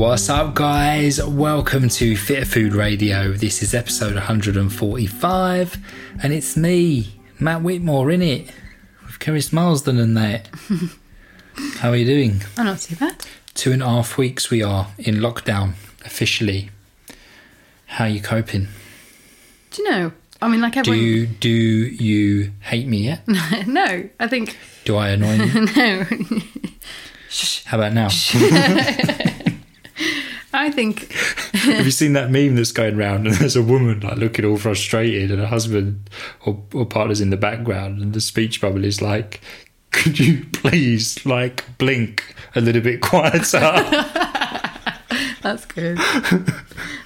What's up, guys? Welcome to Fitter Food Radio. This is episode 145, and it's me, Matt Whitmore, in it with Kerry Milesden and that. How are you doing? I'm not too bad. 2.5 weeks we are in lockdown officially. How are you coping? Do you know? I mean, like everyone. Do you hate me yet? Yeah? No, I think. Do I annoy you? No. How about now? I think. Have you seen that meme that's going round, and there's a woman like looking all frustrated, and her husband or partner's in the background, and the speech bubble is like, "Could you please like blink a little bit quieter?" That's good.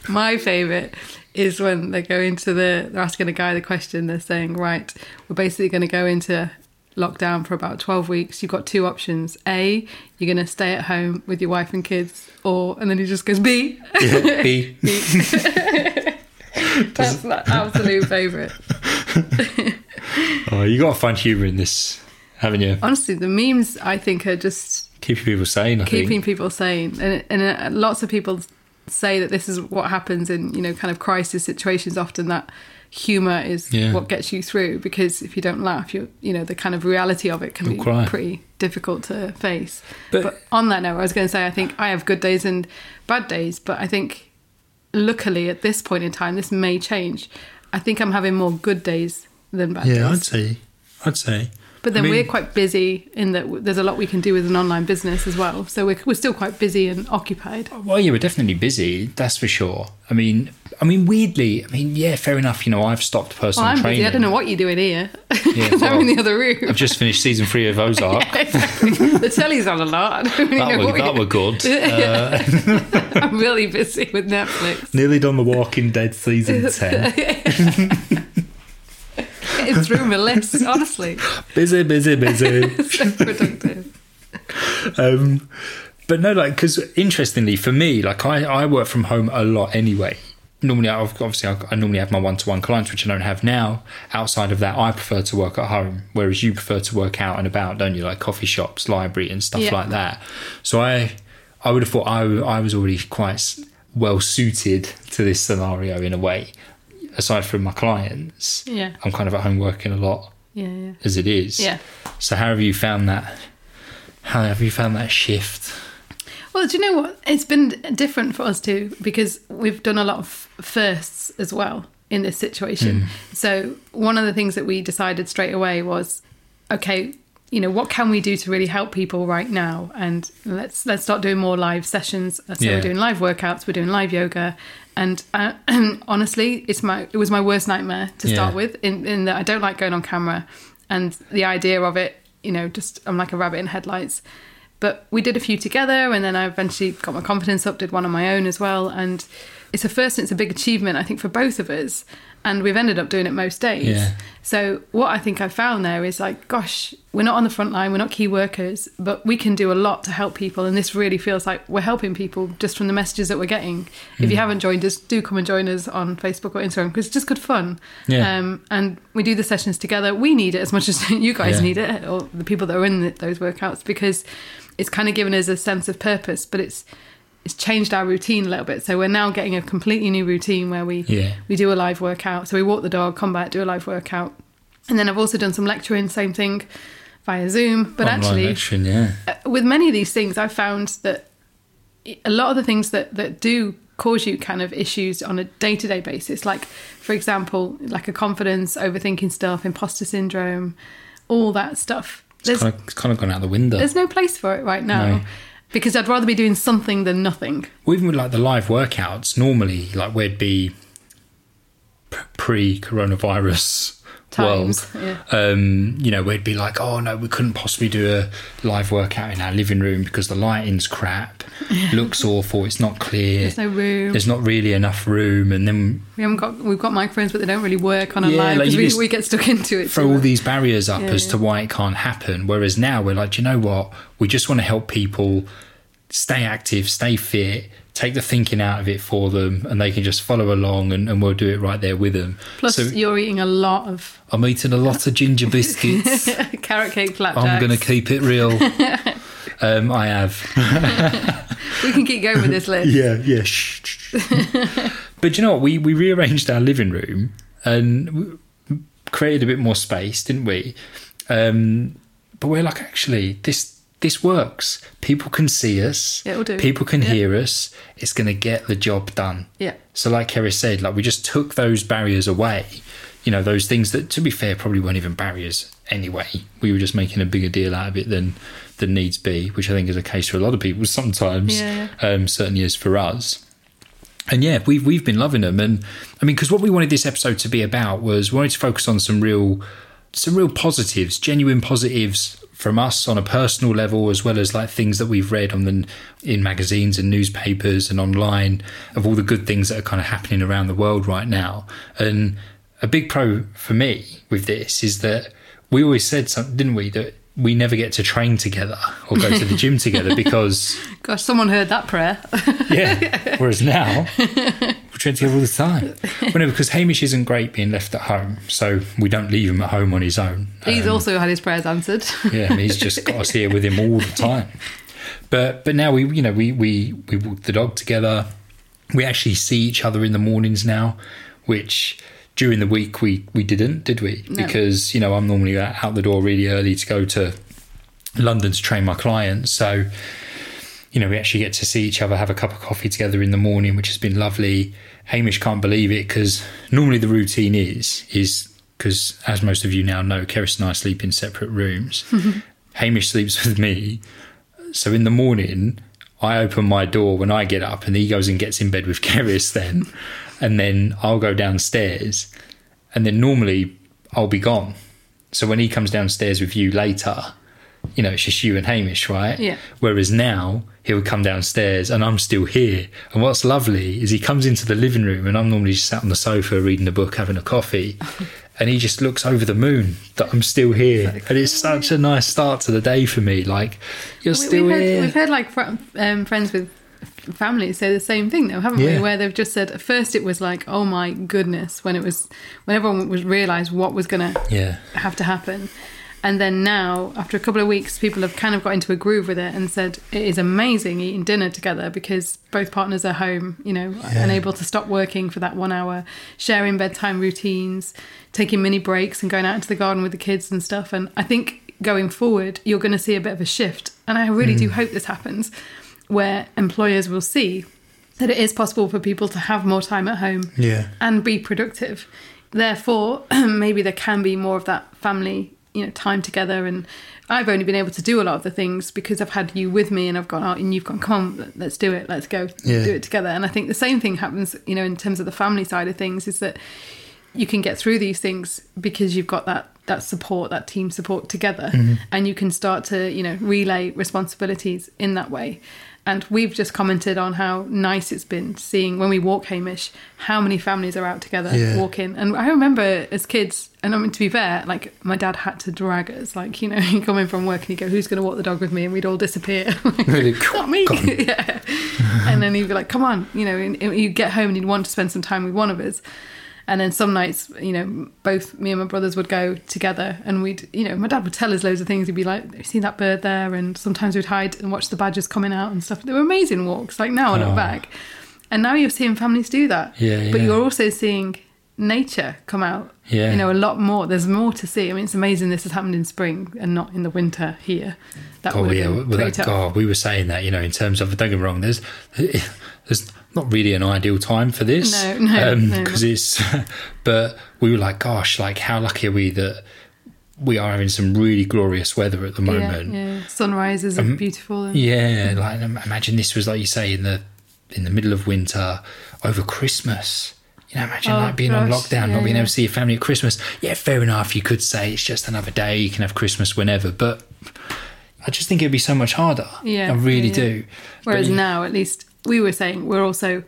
My favourite is when they go into they're asking a guy the question. They're saying, right, we're basically going to go into lockdown for about 12 weeks. You've got two options. A, you're going to stay at home with your wife and kids, and then he just goes, B. Yeah, B. B. That's my absolute favourite. Oh, you got to find humour in this, haven't you? Honestly, the memes, I think, are just... Keeping people sane. And lots of people say that this is what happens in, you know, kind of crisis situations often, that humour is what gets you through, because if you don't laugh, you know, the kind of reality of it can be pretty difficult to face. But on that note, I was going to say, I think I have good days and bad days, but I think luckily at this point in time, this may change. I think I'm having more good days than bad days. Yeah, I'd say. But then we're quite busy in that there's a lot we can do with an online business as well. So we're still quite busy and occupied. Well, yeah, we're definitely busy. That's for sure. I mean, weirdly, yeah, fair enough. You know, I've stopped personal training. Busy. I don't know what you're doing here. Yeah, well, I'm in the other room. I've just finished season 3 of Ozark. Yeah, exactly. The telly's on a lot. That were good. I'm really busy with Netflix. Nearly done the Walking Dead season 10. It's through my list, honestly. Busy. So productive. But no, like, because interestingly for me, like, I work from home a lot anyway. Normally, I normally have my one-to-one clients, which I don't have now. Outside of that, I prefer to work at home, whereas you prefer to work out and about, don't you? Like coffee shops, library and stuff like that. So I would have thought I was already quite well suited to this scenario in a way. Aside from my clients, I'm kind of at home working a lot as it is. Yeah. So how have you found that? How have you found that shift? Well, do you know what? It's been different for us too, because we've done a lot of firsts as well in this situation. So one of the things that we decided straight away was, okay, you know, what can we do to really help people right now? And let's start doing more live sessions. So we're doing live workouts, we're doing live yoga. And honestly, it was my worst nightmare to start with, in that I don't like going on camera. And the idea of it, you know, just I'm like a rabbit in headlights. But we did a few together, and then I eventually got my confidence up, did one on my own as well. And it's a first, and it's a big achievement, I think, for both of us. And we've ended up doing it most days. Yeah. So what I think I found there is, like, gosh, we're not on the front line, we're not key workers, but we can do a lot to help people. And this really feels like we're helping people just from the messages that we're getting. If you haven't joined us, do come and join us on Facebook or Instagram, because it's just good fun. Yeah. And we do the sessions together. We need it as much as you guys need it, or the people that are in those workouts, because it's kind of given us a sense of purpose, but it's changed our routine a little bit. So we're now getting a completely new routine where we do a live workout. So we walk the dog, come back, do a live workout. And then I've also done some lecturing, same thing, via Zoom. But with many of these things, I've found that a lot of the things that do cause you kind of issues on a day-to-day basis, like, for example, like a confidence, overthinking stuff, imposter syndrome, all that stuff. It's kind of gone out the window. There's no place for it right now. No. Because I'd rather be doing something than nothing. Well, even with, like, the live workouts, normally, like, we'd be pre-coronavirus times, world. Yeah. You know, we'd be like, oh, no, we couldn't possibly do a live workout in our living room because the lighting's crap, looks awful, it's not clear. There's no room. There's not really enough room. And then... We've got microphones, but they don't really work on a live, because like we get stuck into it. Throw all these barriers up as to why it can't happen. Whereas now we're like, do you know what? We just want to help people stay active, stay fit, take the thinking out of it for them, and they can just follow along, and we'll do it right there with them. Plus, so, you're eating a lot of... I'm eating a lot of ginger biscuits. Carrot cake, flapjacks. I'm going to keep it real. I have. We can keep going with this list. Yeah. Shh. But you know what? We rearranged our living room and created a bit more space, didn't we? But we're like, actually, this works. People can see us. It'll do. People can hear us. It's going to get the job done. Yeah. So like Kerry said, like we just took those barriers away. You know, those things that, to be fair, probably weren't even barriers anyway. We were just making a bigger deal out of it than needs be, which I think is the case for a lot of people sometimes. Yeah. Certainly is for us. And yeah, we've been loving them. And I mean, because what we wanted this episode to be about was we wanted to focus on some real positives, genuine positives from us on a personal level, as well as like things that we've read in magazines and newspapers and online of all the good things that are kind of happening around the world right now. And a big pro for me with this is that we always said something, didn't we, that we never get to train together or go to the gym together because... Gosh, someone heard that prayer. Yeah, whereas now, we're training together all the time. Well, no, because Hamish isn't great being left at home, so we don't leave him at home on his own. He's also had his prayers answered. Yeah, I mean, he's just got us here with him all the time. But now we walk the dog together. We actually see each other in the mornings now, which... During the week, we didn't, did we? No. Because, you know, I'm normally out the door really early to go to London to train my clients. So, you know, we actually get to see each other, have a cup of coffee together in the morning, which has been lovely. Hamish can't believe it because normally the routine is because, as most of you now know, Keris and I sleep in separate rooms. Hamish sleeps with me. So in the morning, I open my door when I get up and he goes and gets in bed with Keris then. And then I'll go downstairs and then normally I'll be gone. So when he comes downstairs with you later, you know, it's just you and Hamish, right? Yeah. Whereas now he'll come downstairs and I'm still here. And what's lovely is he comes into the living room and I'm normally just sat on the sofa reading a book, having a coffee. And he just looks over the moon that I'm still here. And it's such a nice start to the day for me. Like, you're still here. We've heard like friends with... families say the same thing though, haven't we, where they've just said at first it was like, oh my goodness, when everyone was realised what was going to have to happen, and then now after a couple of weeks people have kind of got into a groove with it and said it is amazing eating dinner together because both partners are home, you know, and able to stop working for that 1 hour, sharing bedtime routines, taking mini breaks and going out into the garden with the kids and stuff. And I think going forward you're going to see a bit of a shift, and I really do hope this happens, where employers will see that it is possible for people to have more time at home and be productive. Therefore, maybe there can be more of that family, you know, time together. And I've only been able to do a lot of the things because I've had you with me and I've gone out and you've gone, come on, let's do it. Let's go do it together. And I think the same thing happens, you know, in terms of the family side of things, is that you can get through these things because you've got that support, that team support together. And you can start to, you know, relay responsibilities in that way. And we've just commented on how nice it's been seeing when we walk Hamish, how many families are out together walking. And I remember as kids, and I mean, to be fair, like my dad had to drag us, like, you know, he'd come in from work and he'd go, who's going to walk the dog with me? And we'd all disappear. Like, really? Not me. And then he'd be like, come on, you know, and you'd get home and you'd want to spend some time with one of us. And then some nights, you know, both me and my brothers would go together and we'd, you know, my dad would tell us loads of things. He'd be like, have you seen that bird there? And sometimes we'd hide and watch the badgers coming out and stuff. They were amazing walks, like now I look back. And now you're seeing families do that. Yeah, but you're also seeing nature come out, you know, a lot more. There's more to see. I mean, it's amazing this has happened in spring and not in the winter here. That would have been pretty tough. God, we were saying that, you know, in terms of, don't get me wrong, there's not really an ideal time for this. No. Because it's, but we were like, gosh, like how lucky are we that we are having some really glorious weather at the moment. Yeah. Sunrises are beautiful. Yeah, like imagine this was, like you say, in the middle of winter over Christmas. You know, imagine being on lockdown, not being able to see your family at Christmas. Yeah, fair enough. You could say it's just another day. You can have Christmas whenever, but I just think it'd be so much harder. Yeah, I really do. Whereas now, at least. We were saying we're also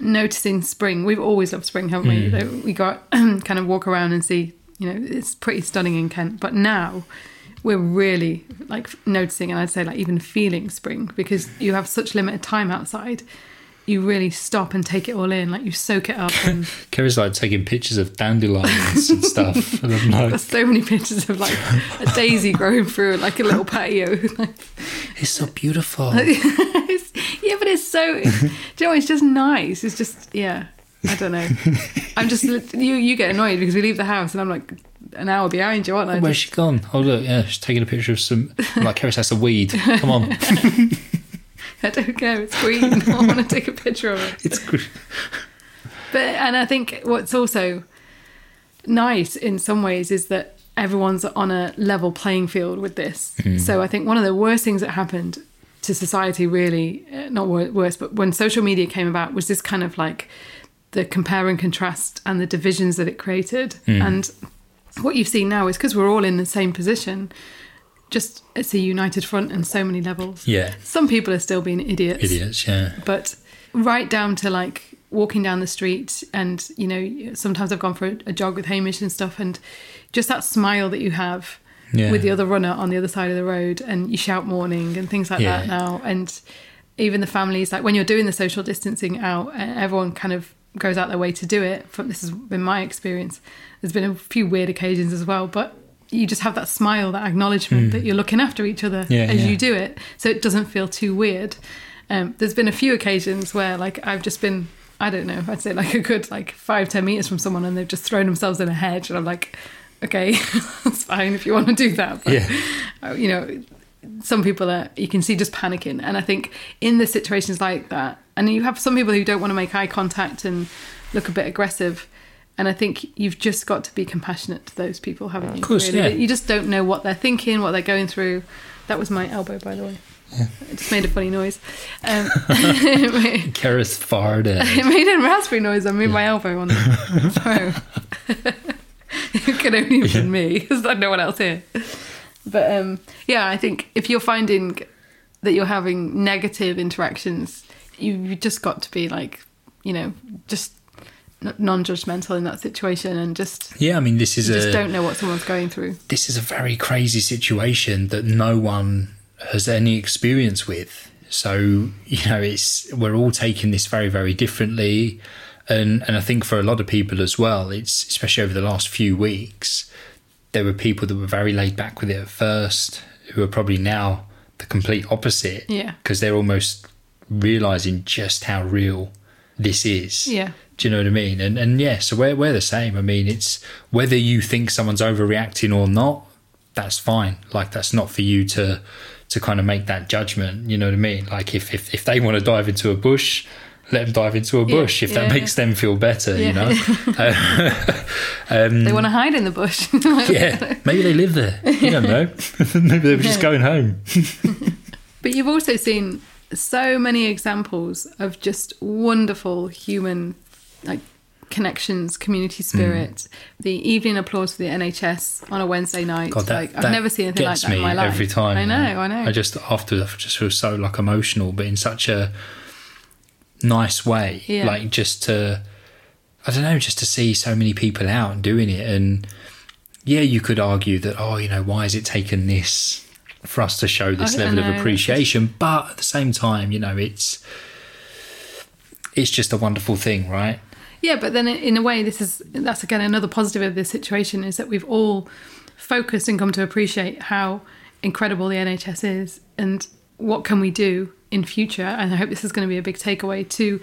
noticing spring. We've always loved spring, haven't we? So we got kind of walk around and see, you know, it's pretty stunning in Kent. But now we're really like noticing, and I'd say like even feeling spring, because you have such limited time outside. You really stop and take it all in, like you soak it up. And Kerry's like taking pictures of dandelions and stuff. And I'm like, there's so many pictures of like a daisy growing through like a little patio. It's so beautiful. Yeah, but it's so... do you know what? It's just nice. It's just, yeah, I don't know. I'm just... You get annoyed because we leave the house and I'm like an hour behind you, aren't I? Where's she gone? Oh, look, yeah, she's taking a picture of some... I'm like, Kerry's house of weed. Come on. I don't care. It's green. I want to take a picture of it. It's green. But, and I think what's also nice in some ways is that everyone's on a level playing field with this. Mm. So I think one of the worst things that happened to society, really, not worse, but when social media came about, was this kind of like the compare and contrast and the divisions that it created. Mm. And what you've seen now is because we're all in the same position, just it's a united front and so many levels. Yeah. Some people are still being idiots. Idiots, yeah. But right down to like walking down the street and, you know, sometimes I've gone for a jog with Hamish and stuff, and just that smile that you have yeah. with the other runner on the other side of the road, and you shout morning and things like yeah. that now. And even the families, like when you're doing the social distancing out, everyone kind of goes out their way to do it. This has been my experience. There's been a few weird occasions as well, but you just have that smile, that acknowledgement that you're looking after each other as you do it. So it doesn't feel too weird. There's been a few occasions where like I've just been... I don't know, I'd say like a good like 5-10 meters from someone and they've just thrown themselves in a hedge, and I'm like, okay, that's fine if you want to do that. But, you know, some people are, you can see, just panicking. And I think in the situations like that, and you have some people who don't want to make eye contact and look a bit aggressive. And I think you've just got to be compassionate to those people, haven't you? Of course, really? You just don't know what they're thinking, what they're going through. That was my elbow, by the way. Yeah. It just made a funny noise. Kerry's farted. It made a raspberry noise. I moved my elbow on the phone. It could only have been me, because there's no one else here. But yeah, I think if you're finding that you're having negative interactions, you've just got to be like, you know, just non-judgmental in that situation, and just I mean, this is just don't know what someone's going through. This is a very crazy situation that no one has any experience with. So, you know, it's, we're all taking this very, very differently. And I think for a lot of people as well, it's, especially over the last few weeks, there were people that were very laid back with it at first, who are probably now the complete opposite. Yeah. Because they're almost realising just how real this is. Yeah. Do you know what I mean? And yeah, so we're the same. I mean, it's whether you think someone's overreacting or not, that's fine. Like, that's not for you to kind of make that judgment, you know what I mean? Like, if they want to dive into a bush, let them dive into a bush, if that makes them feel better, you know? They want to hide in the bush. Maybe they live there. You don't know. Maybe they were just going home. But you've also seen so many examples of just wonderful human, like, connections, community spirit. The evening applause for the NHS on a Wednesday night. God, like, I've never seen anything like that in my life. Every time. I know. I just after that just feel so like emotional, but in such a nice way. Yeah. Like just to, I don't know, just to see so many people out and doing it. And yeah, you could argue that, oh, you know, why has it taken this for us to show this level of appreciation? But at the same time, you know, it's just a wonderful thing, right? Yeah, but then in a way, that's again another positive of this situation, is that we've all focused and come to appreciate how incredible the NHS is, and what can we do in future. And I hope this is going to be a big takeaway to,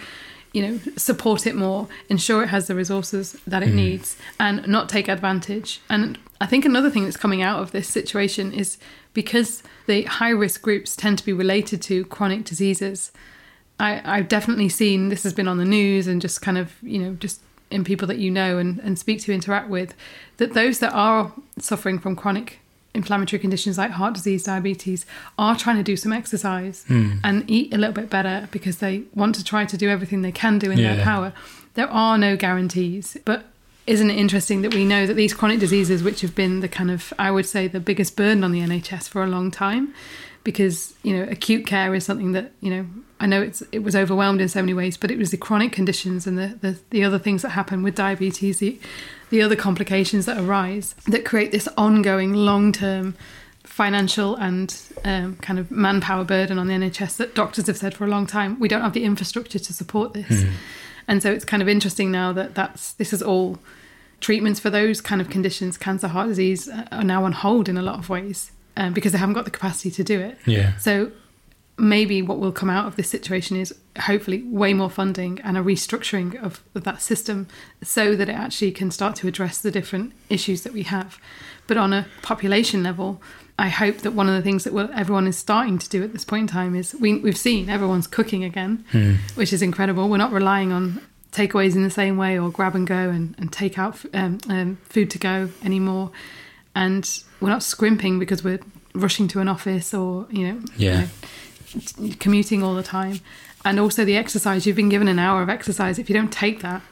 you know, support it more, ensure it has the resources that it needs, and not take advantage. And I think another thing that's coming out of this situation is because the high-risk groups tend to be related to chronic diseases. I've definitely seen, this has been on the news and just kind of, you know, just in people that you know and speak to, interact with, that those that are suffering from chronic inflammatory conditions like heart disease, diabetes, are trying to do some exercise and eat a little bit better, because they want to try to do everything they can do in their power. There are no guarantees, but isn't it interesting that we know that these chronic diseases, which have been the kind of, I would say, the biggest burden on the NHS for a long time, because, you know, acute care is something that, you know, I know it was overwhelmed in so many ways, but it was the chronic conditions and the other things that happen with diabetes, the other complications that arise, that create this ongoing long-term financial and kind of manpower burden on the NHS, that doctors have said for a long time, we don't have the infrastructure to support this. And so it's kind of interesting now that this is all treatments for those kind of conditions, cancer, heart disease, are now on hold in a lot of ways because they haven't got the capacity to do it. Yeah. So maybe what will come out of this situation is hopefully way more funding and a restructuring of that system so that it actually can start to address the different issues that we have. But on a population level, I hope that one of the things that everyone is starting to do at this point in time is we've seen everyone's cooking again, which is incredible. We're not relying on takeaways in the same way or grab and go and take out food to go anymore. And we're not scrimping because we're rushing to an office or, commuting all the time. And also the exercise, you've been given an hour of exercise. If you don't take that,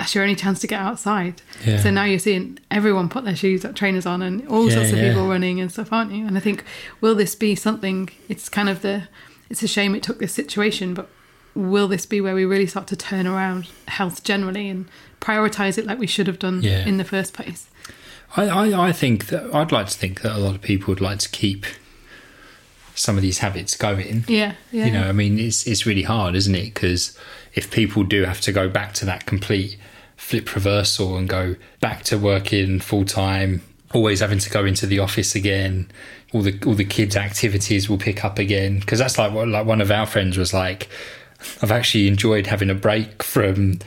that's your only chance to get outside. Yeah. So now you're seeing everyone put their shoes, trainers on, and all sorts of people running and stuff, aren't you? And I think, will this be something? It's kind of it's a shame it took this situation, but will this be where we really start to turn around health generally and prioritise it like we should have done in the first place? I think that I'd like to think that a lot of people would like to keep some of these habits going. Yeah. You know, I mean, it's really hard, isn't it? Because if people do have to go back to that complete flip reversal and go back to working full time, always having to go into the office again, all the kids' activities will pick up again. Because that's like what one of our friends was like, I've actually enjoyed having a break from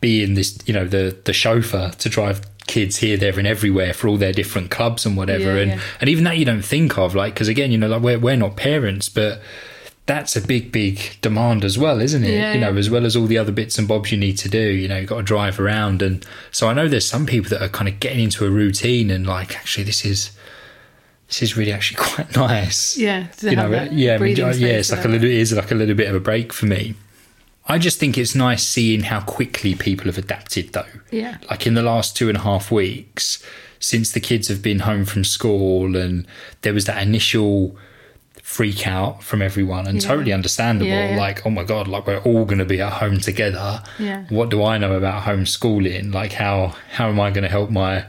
being this, you know, the chauffeur to drive kids here, there and everywhere for all their different clubs and whatever. And even that you don't think of, like, because again, you know, like we're not parents, but that's a big demand as well, isn't it? As well as all the other bits and bobs you need to do, you know, you've got to drive around. And so I know there's some people that are kind of getting into a routine and like, actually this is really actually quite nice. It's like a little bit of a break for me. I just think it's nice seeing how quickly people have adapted, though. Yeah. Like in the last 2.5 weeks, since the kids have been home from school and there was that initial freak out from everyone, and totally understandable, like, oh my God, like we're all going to be at home together. Yeah. What do I know about homeschooling? Like how am I going to help my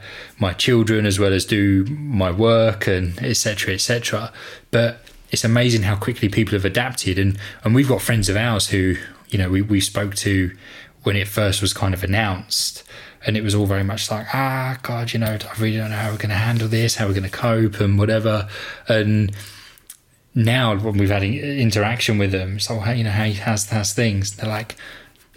children as well as do my work and et cetera, et cetera. But it's amazing how quickly people have adapted. And we've got friends of ours who... You know, we spoke to when it first was kind of announced, and it was all very much like, God, you know, I really don't know how we're going to handle this, how we're going to cope and whatever. And now when we've had interaction with them, it's like, you know, how's things? They're like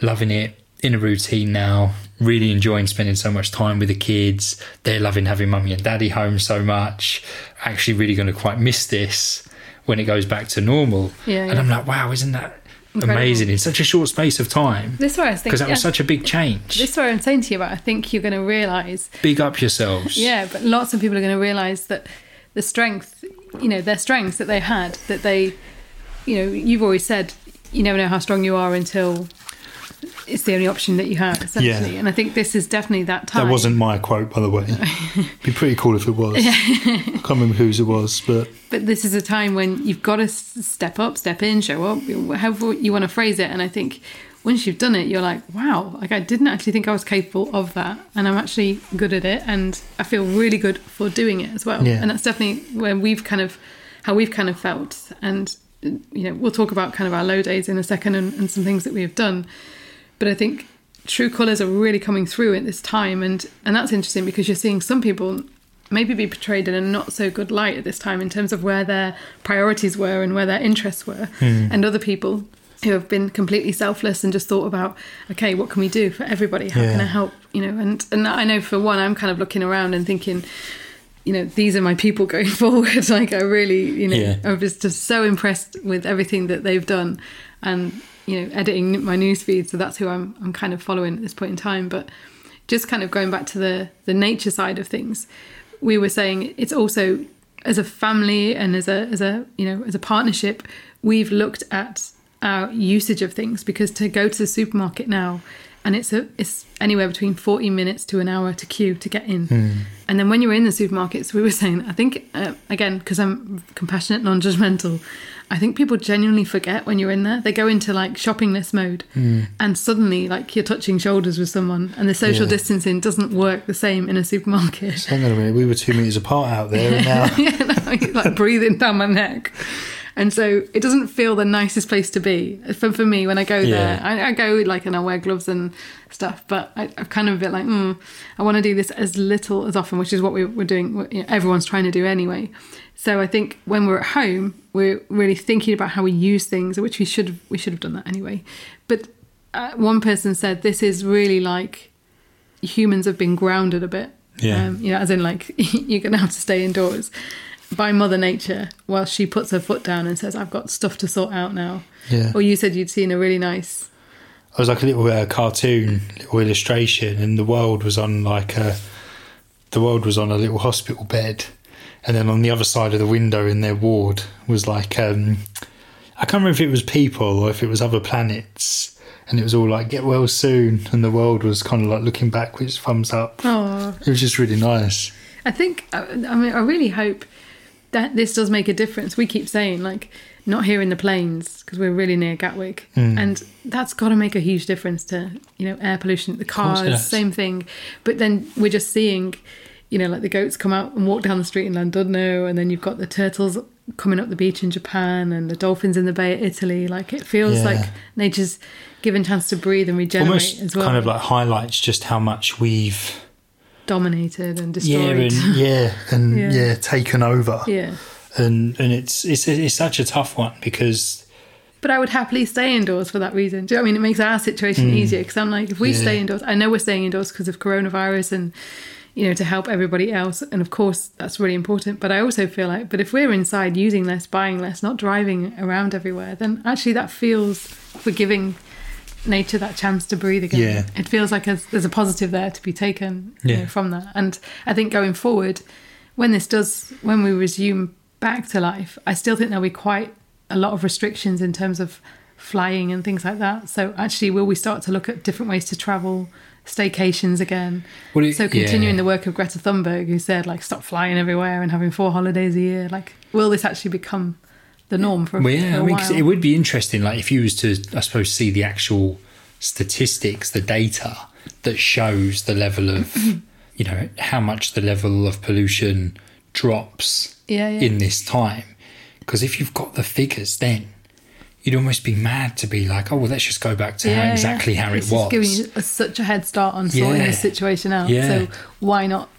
loving it, in a routine now, really enjoying spending so much time with the kids. They're loving having mummy and daddy home so much, actually really going to quite miss this when it goes back to normal. And I'm like, wow, isn't that... Incredible. Amazing in such a short space of time. This is where I was thinking, because that was such a big change. This is where I'm saying to you about, I think you're going to realise. Big up yourselves. Yeah, but lots of people are going to realise that the strength, you know, their strengths that they had, that they, you know, you've always said, you never know how strong you are until it's the only option that you have, essentially. Yeah. And I think this is definitely that time. That wasn't my quote, by the way. It'd be pretty cool if it was. I can't remember whose it was, but this is a time when you've got to step up, step in, show up, however you want to phrase it. And I think once you've done it, you're like, wow, like I didn't actually think I was capable of that, and I'm actually good at it, and I feel really good for doing it as well. Yeah. And that's definitely where we've kind of felt. And you know, we'll talk about kind of our low days in a second and some things that we have done. But I think true colours are really coming through at this time. And that's interesting because you're seeing some people maybe be portrayed in a not so good light at this time in terms of where their priorities were and where their interests were. And other people who have been completely selfless and just thought about, okay, what can we do for everybody? How can I help? You know, and I know for one, I'm kind of looking around and thinking, you know, these are my people going forward. Like I really, you know, I was just so impressed with everything that they've done. And, you know, editing my newsfeed, so that's who I'm kind of following at this point in time. But just kind of going back to the nature side of things, we were saying it's also as a family and as a you know, as a partnership, we've looked at our usage of things, because to go to the supermarket now, and it's anywhere between 40 minutes to an hour to queue to get in. And then when you're in the supermarkets, we were saying, I think, again, because I'm compassionate, non-judgmental, I think people genuinely forget when you're in there. They go into like shopping list mode and suddenly like you're touching shoulders with someone, and the social distancing doesn't work the same in a supermarket. So hang on a minute, we were 2 meters apart out there and now... It's like breathing down my neck. And so it doesn't feel the nicest place to be for me when I go there. I go like, and I wear gloves and stuff, but I'm kind of a bit like, I want to do this as little as often, which is what we're doing. Everyone's trying to do anyway. So I think when we're at home, we're really thinking about how we use things, which we should have done that anyway. But one person said this is really like humans have been grounded a bit. Yeah. As in like you're going to have to stay indoors by Mother Nature while she puts her foot down and says, I've got stuff to sort out now. Yeah. Or you said you'd seen a really nice... I was like a little cartoon, little illustration, and the world was on a little hospital bed, and then on the other side of the window in their ward was like I can't remember if it was people or if it was other planets, and it was all like get well soon, and the world was kind of like looking backwards, thumbs up. Oh, it was just really nice. I think I really hope that this does make a difference. We keep saying like not hearing the planes because we're really near Gatwick, and that's got to make a huge difference to air pollution, the cars, same thing. But then we're just seeing like the goats come out and walk down the street in Llandudno, and then you've got the turtles coming up the beach in Japan and the dolphins in the bay at Italy. Like it feels like nature's given a chance to breathe and regenerate. Almost as well, kind of like highlights just how much we've dominated and destroyed taken over. And it's such a tough one because... But I would happily stay indoors for that reason. Do you know what I mean? It makes our situation easier because I'm like, if we stay indoors... I know we're staying indoors because of coronavirus and, to help everybody else. And of course, that's really important. But I also feel like, but if we're inside using less, buying less, not driving around everywhere, then actually that feels we're giving nature that chance to breathe again. Yeah. It feels like there's a positive there to be taken from that. And I think going forward, when we resume back to life, I still think there'll be quite a lot of restrictions in terms of flying and things like that. So actually, will we start to look at different ways to travel, staycations again? So continuing the work of Greta Thunberg, who said like stop flying everywhere and having 4 holidays a year, like will this actually become the norm for a while? 'Cause it would be interesting, like if you was to, I suppose, see the actual statistics, the data that shows the level of, how much the level of pollution drops in this time, because if you've got the figures then you'd almost be mad to be like, oh well, let's just go back to how it was, giving you such a head start on sorting this situation out. So why not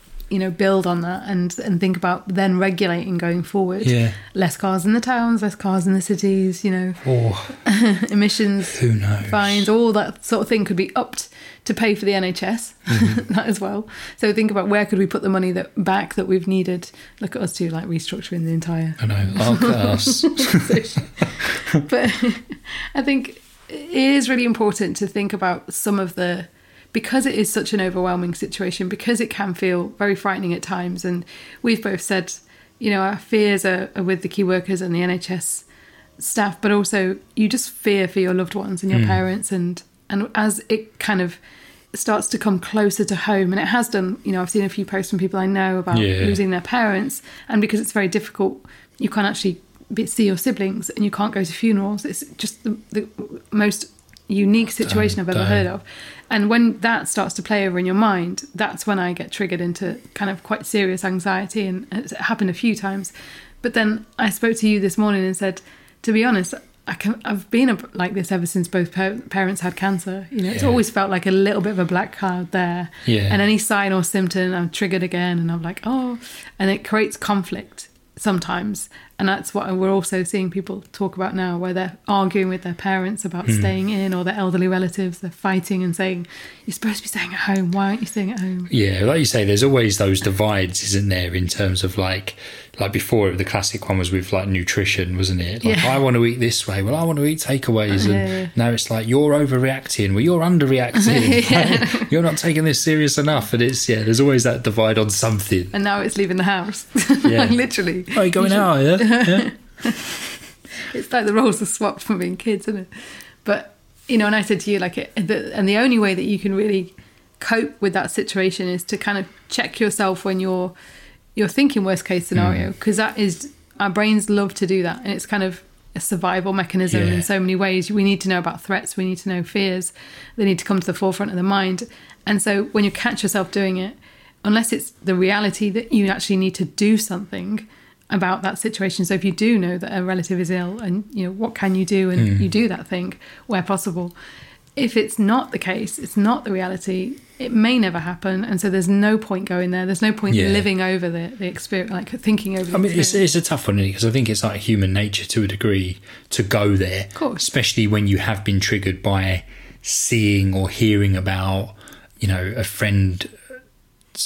build on that and think about then regulating going forward. Less cars in the towns, less cars in the cities, emissions, who knows, fines, all that sort of thing could be upped to pay for the NHS that as well. So think about where could we put the money that we've needed. Look at us too, like restructuring the entire but I think it is really important to think about some of the, because it is such an overwhelming situation, because it can feel very frightening at times. And we've both said, our fears are with the key workers and the NHS staff, but also you just fear for your loved ones and your parents. And as it kind of starts to come closer to home, and it has done, I've seen a few posts from people I know about losing their parents. And because it's very difficult, you can't actually see your siblings and you can't go to funerals. It's just the most unique situation I've ever heard of. And when that starts to play over in your mind, that's when I get triggered into kind of quite serious anxiety, and it's happened a few times. But then I spoke to you this morning and said, to be honest, I've been like this ever since both parents had cancer. It's always felt like a little bit of a black cloud there. Yeah. And any sign or symptom, I'm triggered again, and I'm like, oh. And it creates conflict sometimes. And that's what we're also seeing people talk about now, where they're arguing with their parents about staying in, or their elderly relatives. They're fighting and saying, you're supposed to be staying at home, why aren't you staying at home? Yeah, like you say, there's always those divides, isn't there, in terms of like before, the classic one was with like nutrition, wasn't it? Like I want to eat this way, well I want to eat takeaways, and now it's like you're overreacting, well you're underreacting, like, you're not taking this serious enough. And it's there's always that divide on something. And now it's leaving the house. Like literally, oh you're going out, It's like the roles are swapped from being kids, isn't it? But and I said to you, like, and the only way that you can really cope with that situation is to kind of check yourself when you're thinking worst case scenario, because that is, our brains love to do that, and it's kind of a survival mechanism in so many ways. We need to know about threats, we need to know fears, they need to come to the forefront of the mind. And so when you catch yourself doing it, unless it's the reality that you actually need to do something about that situation. So if you do know that a relative is ill, and what can you do, and you do that thing where possible, if it's not the case, it's not the reality, it may never happen, and so there's no point going there. There's no point living over the experience, like thinking over the experience. I mean, it's a tough one, because I think it's like human nature to a degree to go there. Of course. Especially when you have been triggered by seeing or hearing about, you know, a friend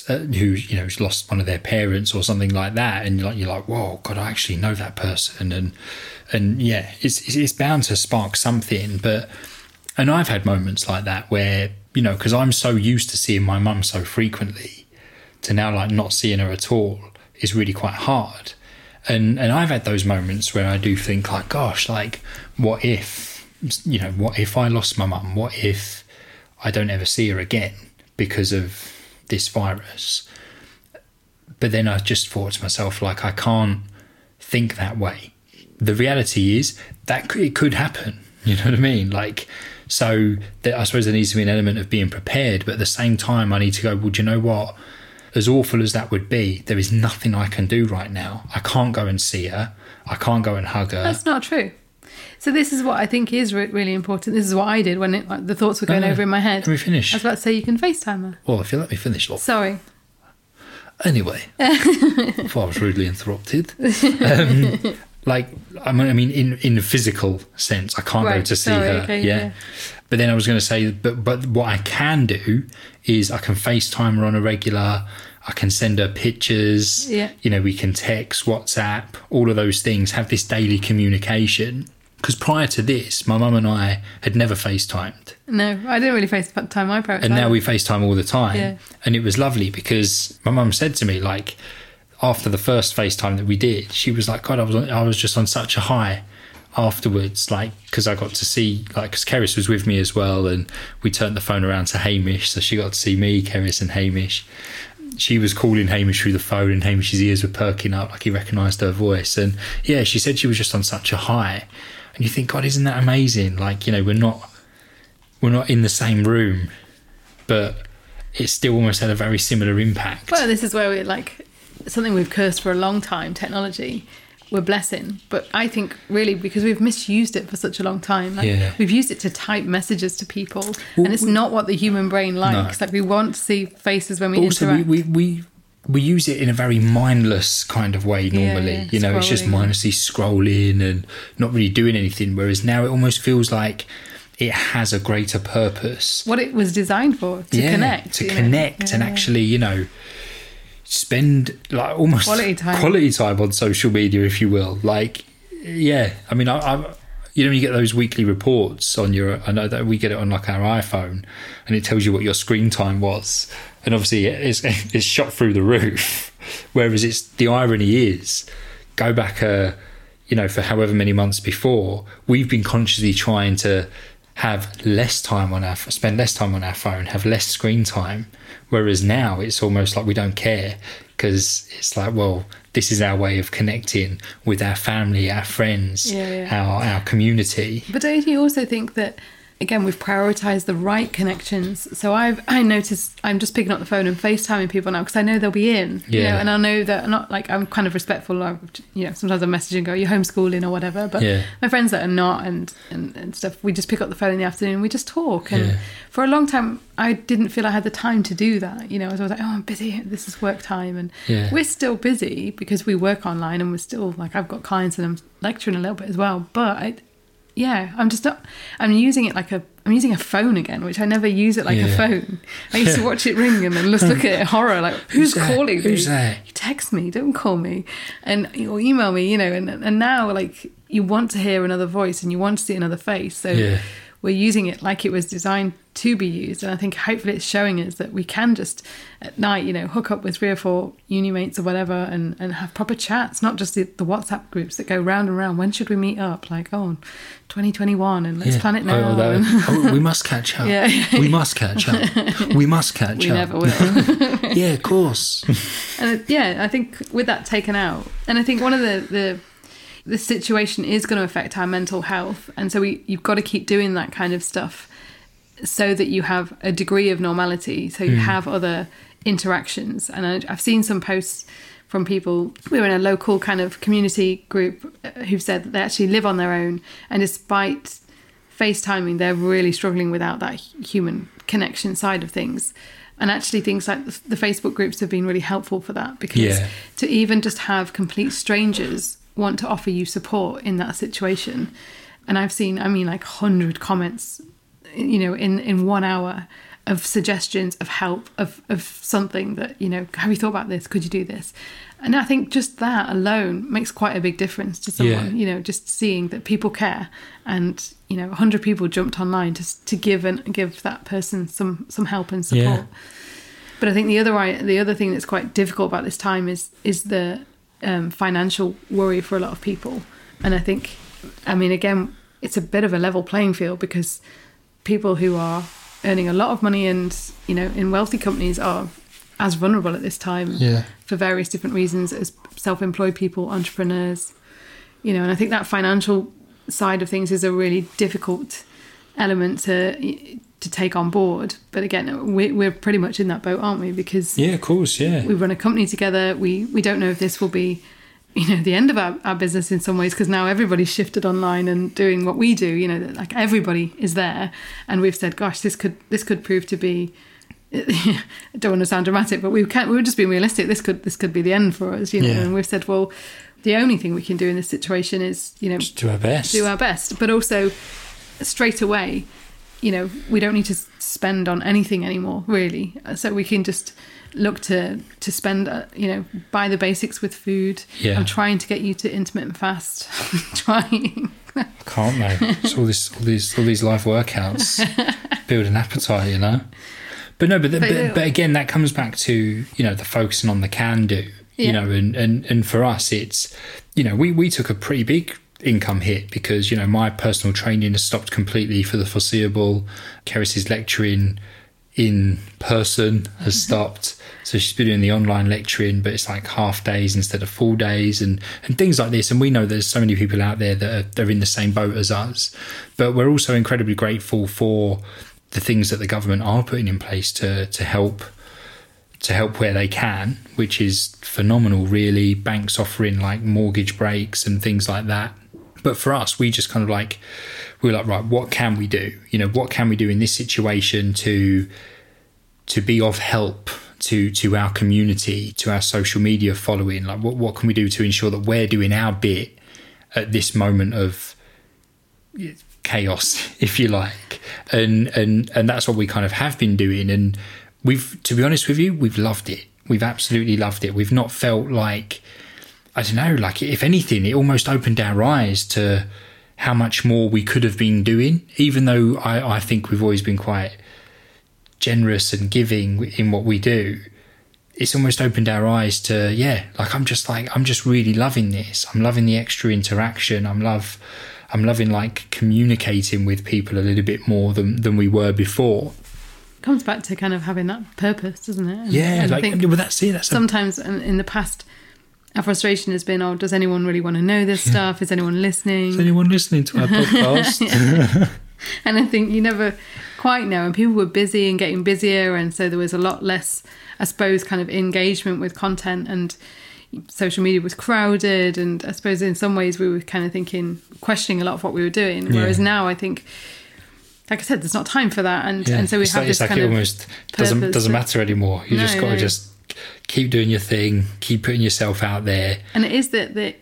who, you know, who's lost one of their parents or something like that, and you're like, whoa, God, I actually know that person, and yeah, it's bound to spark something. But and I've had moments like that where, you know, because I'm so used to seeing my mum so frequently, to now like not seeing her at all is really quite hard. And I've had those moments where I do think like, gosh, like what if, you know, what if I lost my mum? What if I don't ever see her again because of this virus? But then I just thought to myself, like, I can't think that way. The reality is that it could happen. You know what I mean? Like, so I suppose there needs to be an element of being prepared, but at the same time I need to go, well, do you know what? As awful as that would be, there is nothing I can do right now. I can't go and see her. I can't go and hug her. That's not true. So this is what I think is really important. This is what I did when it, like, the thoughts were going over in my head. Can we finish? I was about to say you can FaceTime her. Well, if you let me finish, look. Sorry. Anyway, if I was rudely interrupted. Like, I mean, in a physical sense, I can't go to see her. Okay, yeah. But then I was going to say, but what I can do is I can FaceTime her on a regular. I can send her pictures. Yeah. You know, we can text, WhatsApp, all of those things, have this daily communication. Because prior to this, my mum and I had never FaceTimed. No, I didn't really FaceTime my parents. And now we FaceTime all the time. Yeah. And it was lovely because my mum said to me, like, after the first FaceTime that we did, she was like, God, I was just on such a high afterwards, like, because I got to see, like, because Kerris was with me as well, and we turned the phone around to Hamish, so she got to see me, Kerris and Hamish. She was calling Hamish through the phone, and Hamish's ears were perking up, like he recognised her voice. And, yeah, she said she was just on such a high. And you think, God, isn't that amazing? Like, you know, we're not in the same room, but it still almost had a very similar impact. Well, this is where we're, like... something we've cursed for a long time, technology, we're blessing. But I think really because we've misused it for such a long time. Like we've used it to type messages to people, and it's not what the human brain likes. No. Like we want to see faces when we interact. We use it in a very mindless kind of way normally. Yeah, you know, it's just mindlessly scrolling and not really doing anything. Whereas now it almost feels like it has a greater purpose. What it was designed for, to connect. To connect and actually, you know, spend like almost quality time on social media, if you will. Like, yeah, I mean, I you know, you get those weekly reports on your, I know that we get it on like our iPhone, and it tells you what your screen time was, and obviously it's shot through the roof. Whereas it's, the irony is, go back you know, for however many months before, we've been consciously trying to spend less time on our phone, have less screen time. Whereas now it's almost like we don't care, because it's like, well, this is our way of connecting with our family, our friends, our community. But don't you also think that, again, we've prioritised the right connections? So I noticed I'm just picking up the phone and FaceTiming people now because I know they'll be in, you know, and I know that I'm not, like, I'm kind of respectful of, you know, sometimes I message and go, you're homeschooling or whatever, but my friends that are not and stuff, we just pick up the phone in the afternoon and we just talk. And for a long time, I didn't feel I had the time to do that. You know, I was always like, oh, I'm busy, this is work time. And we're still busy because we work online, and we're still, like, I've got clients and I'm lecturing a little bit as well, but I'm using it like I'm using a phone again, which I never use it like a phone. I used to watch it ring and then just look at it horror, like, who's calling me? Who's there? You text me, don't call me, or email me, you know, and now, like, you want to hear another voice and you want to see another face. So we're using it like it was designed to be used. And I think hopefully it's showing us that we can just at night, you know, hook up with 3 or 4 uni mates or whatever and have proper chats, not just the WhatsApp groups that go round and round. When should we meet up? Like, 2021, and let's plan it now. We must catch up. We must catch up. We must catch up. We never will. Yeah, of course. And I think with that taken out, and I think one of the situation is going to affect our mental health, and so you've got to keep doing that kind of stuff so that you have a degree of normality, so you have other interactions. And I've seen some posts from people, we were in a local kind of community group, who've said that they actually live on their own, and despite FaceTiming, they're really struggling without that human connection side of things. And actually things like the Facebook groups have been really helpful for that, because to even just have complete strangers want to offer you support in that situation. And I've seen, I mean, like 100 comments, you know, in 1 hour of suggestions, of help, of something that, you know, have you thought about this? Could you do this? And I think just that alone makes quite a big difference to someone, you know, just seeing that people care. And, you know, 100 people jumped online to give that person some help and support. Yeah. But I think the other thing that's quite difficult about this time is the financial worry for a lot of people. And I think, I mean, again, it's a bit of a level playing field, because people who are earning a lot of money and, you know, in wealthy companies are as vulnerable at this time for various different reasons as self-employed people, entrepreneurs, you know. And I think that financial side of things is a really difficult element to take on board. But again, we're pretty much in that boat, aren't we? Because we run a company together. We don't know if this will be, you know, the end of our business in some ways, because now everybody's shifted online and doing what we do, you know, like everybody is there. And we've said, gosh, this could prove to be, I don't want to sound dramatic, but we were just being realistic. This could be the end for us, you know. And we've said, well, the only thing we can do in this situation is, you know, just do our best. But also straight away, you know, we don't need to spend on anything anymore, really. So we can just look to spend, you know, buy the basics with food. Yeah. I'm trying to get you to intermittent fast. Trying. Can't they? It's all these live workouts. Build an appetite, you know. But no, but again, that comes back to, you know, the focusing on the can do, you know, and for us, it's, you know, we took a pretty big income hit because, you know, my personal training has stopped completely for the foreseeable. Kerry's lecturing in person has stopped. So she's been doing the online lecturing, but it's like half days instead of full days and things like this. And we know there's so many people out there that are in the same boat as us. But we're also incredibly grateful for the things that the government are putting in place to help where they can, which is phenomenal, really. Banks offering like mortgage breaks and things like that. But for us, we just kind of like, we were like, right, what can we do? You know, what can we do in this situation to be of help to our community, to our social media following? Like, what can we do to ensure that we're doing our bit at this moment of chaos, if you like? And that's what we kind of have been doing. And we've, to be honest with you, we've loved it. We've absolutely loved it. We've not felt like, I don't know, like if anything, it almost opened our eyes to how much more we could have been doing, even though I think we've always been quite generous and giving in what we do. It's almost opened our eyes to, I'm just really loving this. I'm loving the extra interaction. I'm loving like communicating with people a little bit more than we were before. It comes back to kind of having that purpose, doesn't it? That's it. Sometimes in the past, our frustration has been, oh, does anyone really want to know this stuff? Is anyone listening? Is anyone listening to our podcast? And I think you never quite know. And people were busy and getting busier. And so there was a lot less, I suppose, kind of engagement with content, and social media was crowded. And I suppose in some ways we were kind of questioning a lot of what we were doing. Whereas now I think, like I said, there's not time for that. And, and so we have this kind of almost doesn't matter anymore. You just got to just keep doing your thing, keep putting yourself out there. And it is that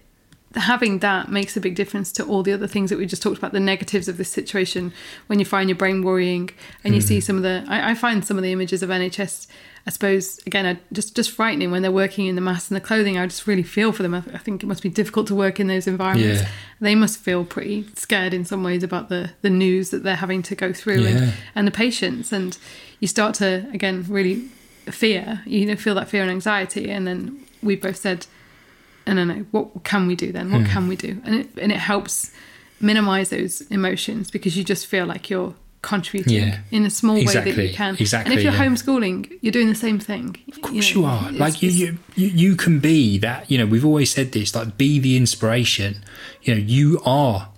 having that makes a big difference to all the other things that we just talked about, the negatives of this situation, when you find your brain worrying and you see some of the, I find some of the images of NHS, I suppose, again, are just frightening when they're working in the masks and the clothing. I just really feel for them. I think it must be difficult to work in those environments. Yeah. They must feel pretty scared in some ways about the news that they're having to go through and the patients. And you start to, again, really fear, you know, feel that fear and anxiety. And then we both said, no, what can we do then? What can we do? And it helps minimize those emotions, because you just feel like you're contributing in a small way that you can. Exactly. And if you're homeschooling, you're doing the same thing. Of course you are. Like you can be that, you know, we've always said this, like be the inspiration. You know, you are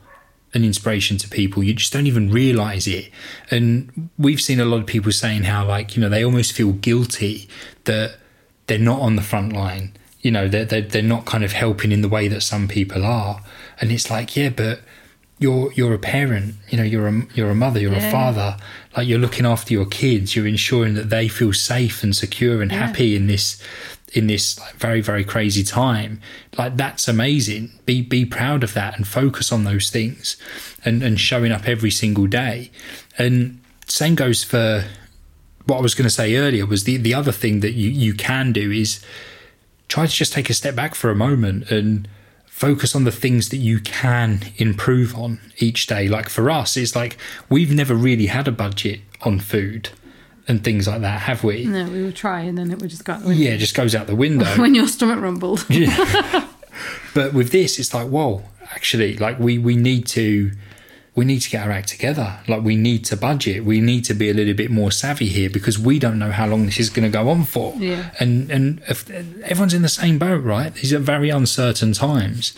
an inspiration to people. You just don't even realize it. And we've seen a lot of people saying how, like, you know, they almost feel guilty that they're not on the front line. You know, they're not kind of helping in the way that some people are. And it's like, yeah, but you're a parent, you know, you're a mother, you're a father, like you're looking after your kids, you're ensuring that they feel safe and secure and happy in this like, very, very crazy time. Like, that's amazing. Be proud of that and focus on those things and showing up every single day. And same goes for what I was going to say earlier, was the other thing that you can do is try to just take a step back for a moment and focus on the things that you can improve on each day. Like for us, it's like we've never really had a budget on food and things like that, have we? No, we would try and then it would just go out the window. Yeah, it just goes out the window. When your stomach rumbled. Yeah. But with this, it's like, whoa, actually, like we need to get our act together. Like we need to budget. We need to be a little bit more savvy here because we don't know how long this is going to go on for. Yeah. And if everyone's in the same boat, right? These are very uncertain times.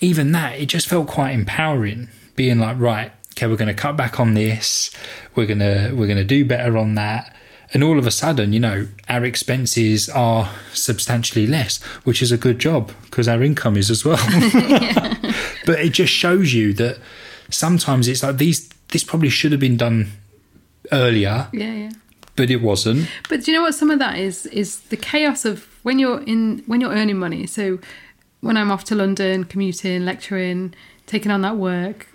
Even that, it just felt quite empowering, being like, right, okay, we're going to cut back on this. We're going to do better on that. And all of a sudden, you know, our expenses are substantially less, which is a good job because our income is as well. But it just shows you that sometimes it's like this probably should have been done earlier. Yeah, yeah. But it wasn't. But do you know what some of that is the chaos of when you're earning money. So when I'm off to London, commuting, lecturing, taking on that work,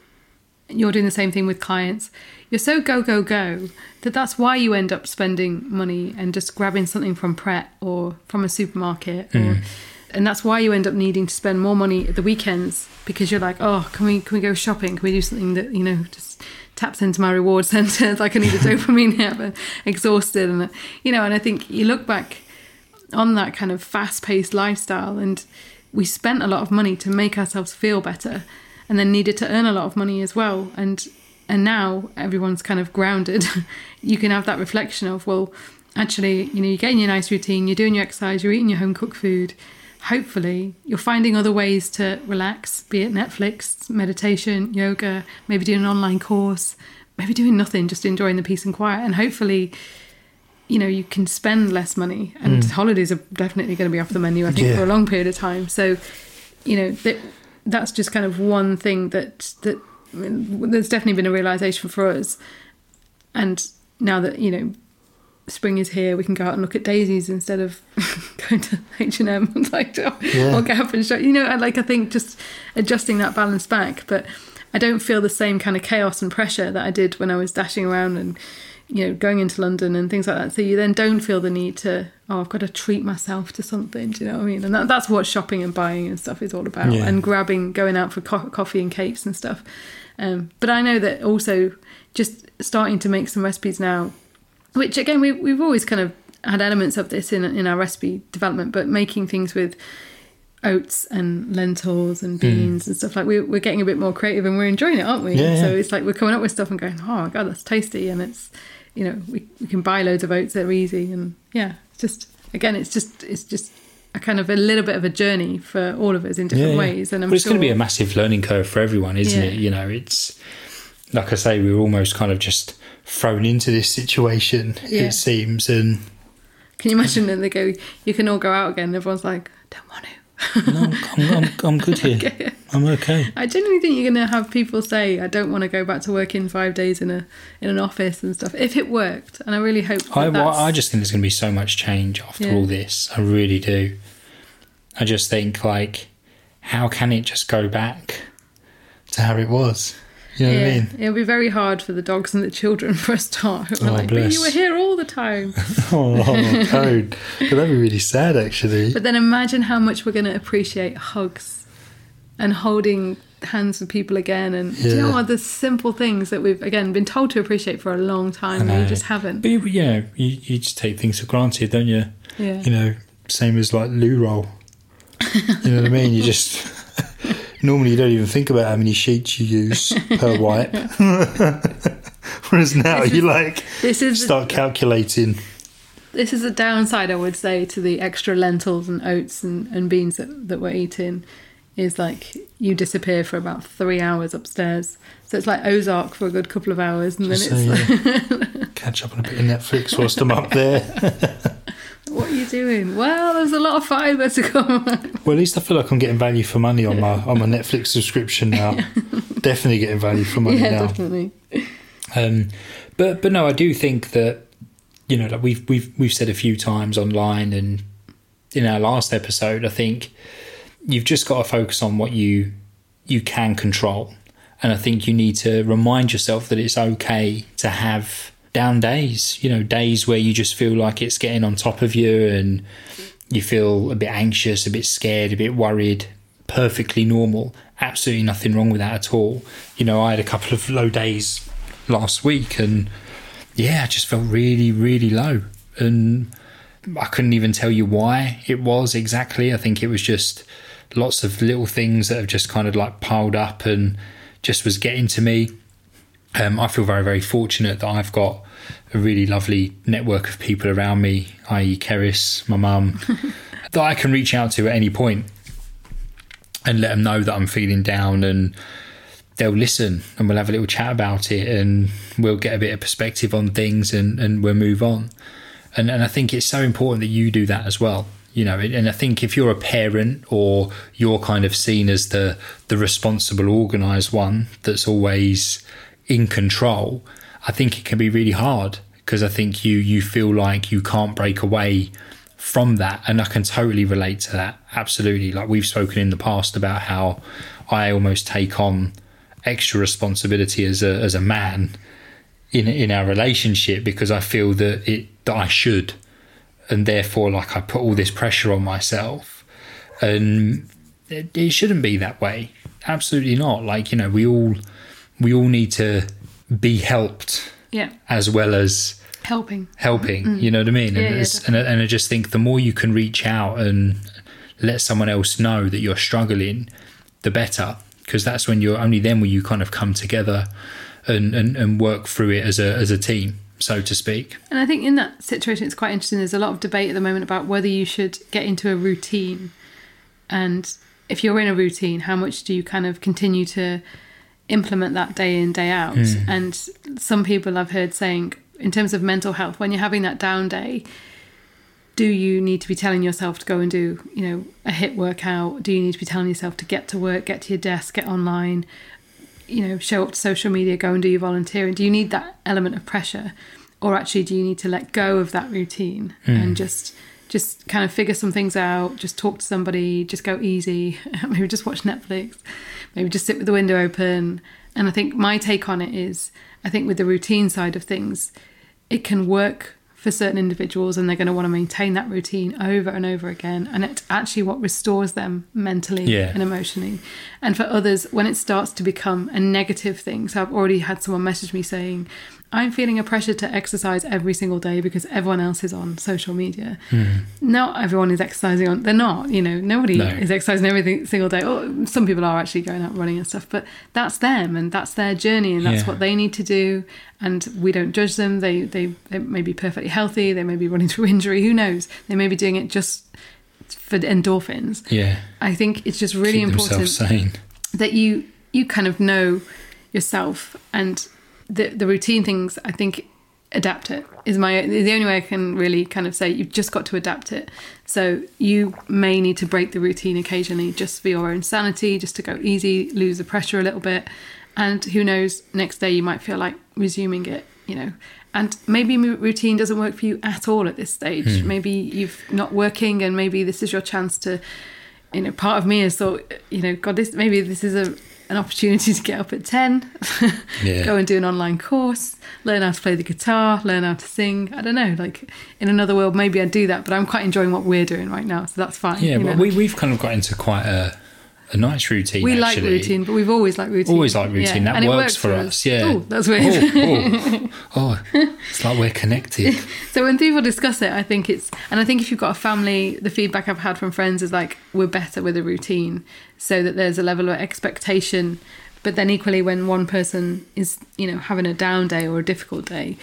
you're doing the same thing with clients. You're so go, go, that's why you end up spending money and just grabbing something from Pret or from a supermarket. Mm. And that's why you end up needing to spend more money at the weekends because you're like, oh, can we go shopping? Can we do something that, you know, just taps into my reward centre? Like I need a dopamine hit, but exhausted. And, you know, and I think you look back on that kind of fast-paced lifestyle and we spent a lot of money to make ourselves feel better and then needed to earn a lot of money as well. And now everyone's kind of grounded. You can have that reflection of, well, actually, you know, you're getting your nice routine, you're doing your exercise, you're eating your home-cooked food. Hopefully, you're finding other ways to relax, be it Netflix, meditation, yoga, maybe doing an online course, maybe doing nothing, just enjoying the peace and quiet. And hopefully, you know, you can spend less money. And holidays are definitely going to be off the menu, I think, for a long period of time. So, you know, that's just kind of one thing that I mean, there's definitely been a realisation for us. And now that, you know, spring is here, we can go out and look at daisies instead of going to H&M and like or Gap and shop. You know, I think just adjusting that balance back, but I don't feel the same kind of chaos and pressure that I did when I was dashing around and, you know, going into London and things like that. So you then don't feel the need to, oh, I've got to treat myself to something. Do you know what I mean? And that's what shopping and buying and stuff is all about, and going out for coffee and cakes and stuff. But I know that also just starting to make some recipes now, which, again, we've always kind of had elements of this in our recipe development, but making things with oats and lentils and beans and stuff, like we're getting a bit more creative and we're enjoying it, aren't we? Yeah, yeah. So it's like we're coming up with stuff and going, oh, my God, that's tasty. And it's, you know, we can buy loads of oats that are easy. And, yeah, it's just, again, it's just a kind of a little bit of a journey for all of us in different ways. And it's going to be a massive learning curve for everyone, isn't it? You know, it's, like I say, we're almost kind of just thrown into this situation, it seems. And can you imagine that they go, you can all go out again, and everyone's like, I don't want to. No, I'm good here. Okay. I'm okay. I genuinely think you're going to have people say, I don't want to go back to work in 5 days in an office and stuff, if it worked. And I really hope I just think there's going to be so much change after all this. I really do. I just think, like, how can it just go back to how it was? You know what I mean? It'll be very hard for the dogs and the children for a start. Oh, like, but you were here all the time. Oh, code. That'd be really sad, actually. But then imagine how much we're going to appreciate hugs and holding hands with people again. And do you know what? The simple things that we've, again, been told to appreciate for a long time, and we just haven't. But, you just take things for granted, don't you? Yeah. You know, same as, like, loo roll. You know what I mean? You just... Normally, you don't even think about how many sheets you use per wipe. Whereas now, calculating. This is a downside, I would say, to the extra lentils and oats and beans that we're eating, is like you disappear for about 3 hours upstairs. So it's like Ozark for a good couple of hours. And catch up on a bit of Netflix whilst I'm up there. What are you doing? Well, there's a lot of fibre to come. Well, at least I feel like I'm getting value for money on my Netflix subscription now. definitely getting value for money now. Definitely. But no, I do think that, you know, that we've said a few times online and in our last episode, I think you've just got to focus on what you can control. And I think you need to remind yourself that it's okay to have down days, you know, days where you just feel like it's getting on top of you and you feel a bit anxious, a bit scared, a bit worried. Perfectly normal. Absolutely nothing wrong with that at all. You know, I had a couple of low days last week and yeah, I just felt really, really low. And I couldn't even tell you why it was exactly. I think it was just lots of little things that have just kind of like piled up and just was getting to me. I feel very, very fortunate that I've got a really lovely network of people around me, i.e. Keris, my mum, that I can reach out to at any point and let them know that I'm feeling down, and they'll listen and we'll have a little chat about it and we'll get a bit of perspective on things and we'll move on. And I think it's so important that you do that as well. You know, and I think if you're a parent or you're kind of seen as the responsible, organised one that's always in control, I think it can be really hard because I think you feel like you can't break away from that. And I can totally relate to that. Absolutely. Like we've spoken in the past about how I almost take on extra responsibility as a man in our relationship because I feel that I should. And therefore, like I put all this pressure on myself and it shouldn't be that way. Absolutely not. Like, you know, we all need to be helped as well as helping, mm-hmm. You know what I mean? And I just think the more you can reach out and let someone else know that you're struggling, the better, because that's when only then will you kind of come together and work through it as a team, so to speak. And I think in that situation, it's quite interesting. There's a lot of debate at the moment about whether you should get into a routine. And if you're in a routine, how much do you kind of continue to implement that day in, day out? Mm. And some people I've heard saying, in terms of mental health, when you're having that down day, do you need to be telling yourself to go and do, you know, a HIIT workout? Do you need to be telling yourself to get to work, get to your desk, get online, you know, show up to social media, go and do your volunteering? Do you need that element of pressure? Or actually, do you need to let go of that routine and just kind of figure some things out, just talk to somebody, just go easy, maybe just watch Netflix, maybe just sit with the window open. And I think my take on it is, I think with the routine side of things, it can work for certain individuals and they're going to want to maintain that routine over and over again. And it's actually what restores them mentally and emotionally. And for others, when it starts to become a negative thing, so I've already had someone message me saying, I'm feeling a pressure to exercise every single day because everyone else is on social media. Mm. Not everyone is exercising on... They're not, you know. Nobody is exercising every single day. Or some people are actually going out running and stuff, but that's them and that's their journey and that's what they need to do. And we don't judge them. They may be perfectly healthy. They may be running through injury. Who knows? They may be doing it just for endorphins. Yeah. I think it's just really important that you kind of know yourself and... The routine things, I think, adapt it is the only way I can really kind of say you've just got to adapt it. So you may need to break the routine occasionally just for your own sanity, just to go easy, lose the pressure a little bit. And who knows, next day you might feel like resuming it, you know. And maybe routine doesn't work for you at all at this stage. Maybe you've not working and maybe this is your chance to, you know, part of me has thought, you know, God, this is an opportunity to get up at 10, go and do an online course, learn how to play the guitar, learn how to sing. I don't know, like in another world, maybe I'd do that, but I'm quite enjoying what we're doing right now. So that's fine. Yeah, but we've kind of got into quite a nice routine. We actually like routine, but we've always liked routine. That and works for us. Yeah. Oh, that's weird. Oh, it's like we're connected. So when people discuss it, I think if you've got a family, the feedback I've had from friends is like, we're better with a routine, so that there's a level of expectation. But then equally, when one person is, you know, having a down day or a difficult day,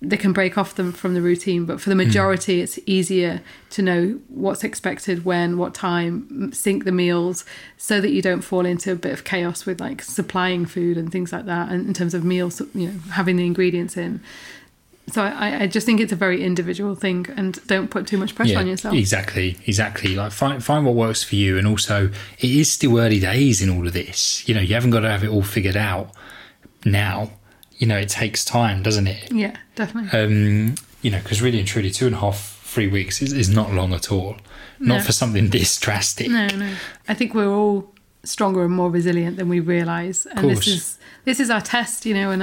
they can break off them from the routine. But for the majority, it's easier to know what's expected, when, what time, sync the meals, so that you don't fall into a bit of chaos with like supplying food and things like that. And in terms of meals, you know, having the ingredients in, So I just think it's a very individual thing, and don't put too much pressure on yourself. Exactly. Like find what works for you. And also, it is still early days in all of this. You know, you haven't got to have it all figured out now. You know, it takes time, doesn't it? Yeah, definitely. You know, because really and truly, 2.5-3 weeks is not long at all. Not for something this drastic. No. I think we're all stronger and more resilient than we realise. And this is our test, you know, and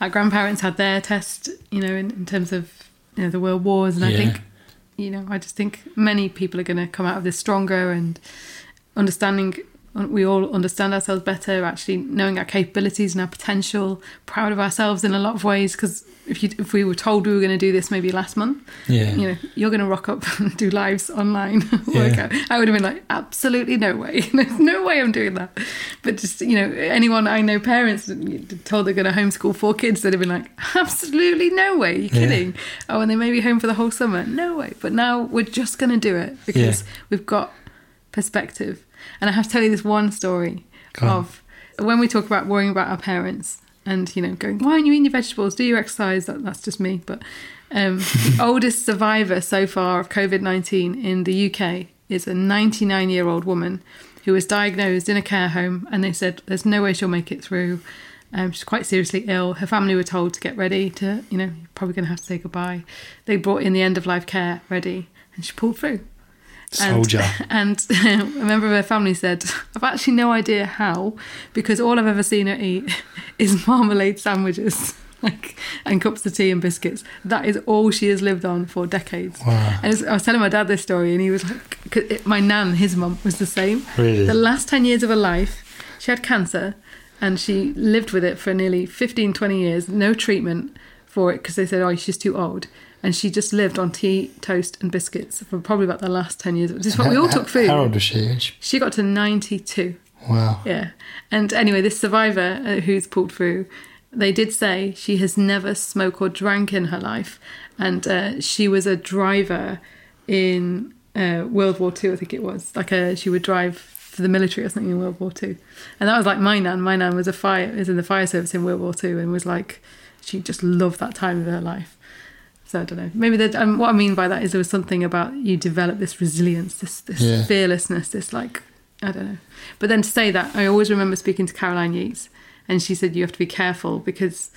our grandparents had their test, you know, in terms of, you know, the world wars. And I think, you know, I just think many people are going to come out of this stronger and understanding. We all understand ourselves better, actually knowing our capabilities and our potential, proud of ourselves in a lot of ways. Because if we were told we were going to do this maybe last month, you know, you're going to rock up and do lives online workout. I would have been like, absolutely no way. There's no way I'm doing that. But just, you know, anyone I know, parents told they're going to homeschool 4 kids, they'd have been like, absolutely no way. You're kidding. Oh, and they may be home for the whole summer. No way. But now we're just going to do it because we've got perspective. And I have to tell you this one story of when we talk about worrying about our parents and, you know, going, why aren't you eating your vegetables? Do your exercise? That's just me. But the oldest survivor so far of COVID-19 in the UK is a 99-year-old woman who was diagnosed in a care home. And they said, there's no way she'll make it through. She's quite seriously ill. Her family were told to get ready to, you know, you're probably going to have to say goodbye. They brought in the end-of-life care ready, and she pulled through. Soldier. And a member of her family said, I've actually no idea how, because all I've ever seen her eat is marmalade sandwiches and cups of tea and biscuits. That is all she has lived on for decades. Wow. And I was telling my dad this story, and he was like, my nan, his mum, was the same. Really? The last 10 years of her life, she had cancer, and she lived with it for nearly 15, 20 years, no treatment for it, because they said, oh, she's too old. And she just lived on tea, toast and biscuits for probably about the last 10 years. Which is what we all took food. How old was she? She got to 92. Wow. Yeah. And anyway, this survivor who's pulled through, they did say she has never smoked or drank in her life. And she was a driver in World War Two, I think it was. She would drive for the military or something in World War Two. And that was like my nan. My nan was in the fire service in World War Two, and was like, she just loved that time of her life. So I don't know. Maybe what I mean by that is there was something about you develop this resilience, this fearlessness, this I don't know. But then to say that, I always remember speaking to Caroline Yeats, and she said you have to be careful because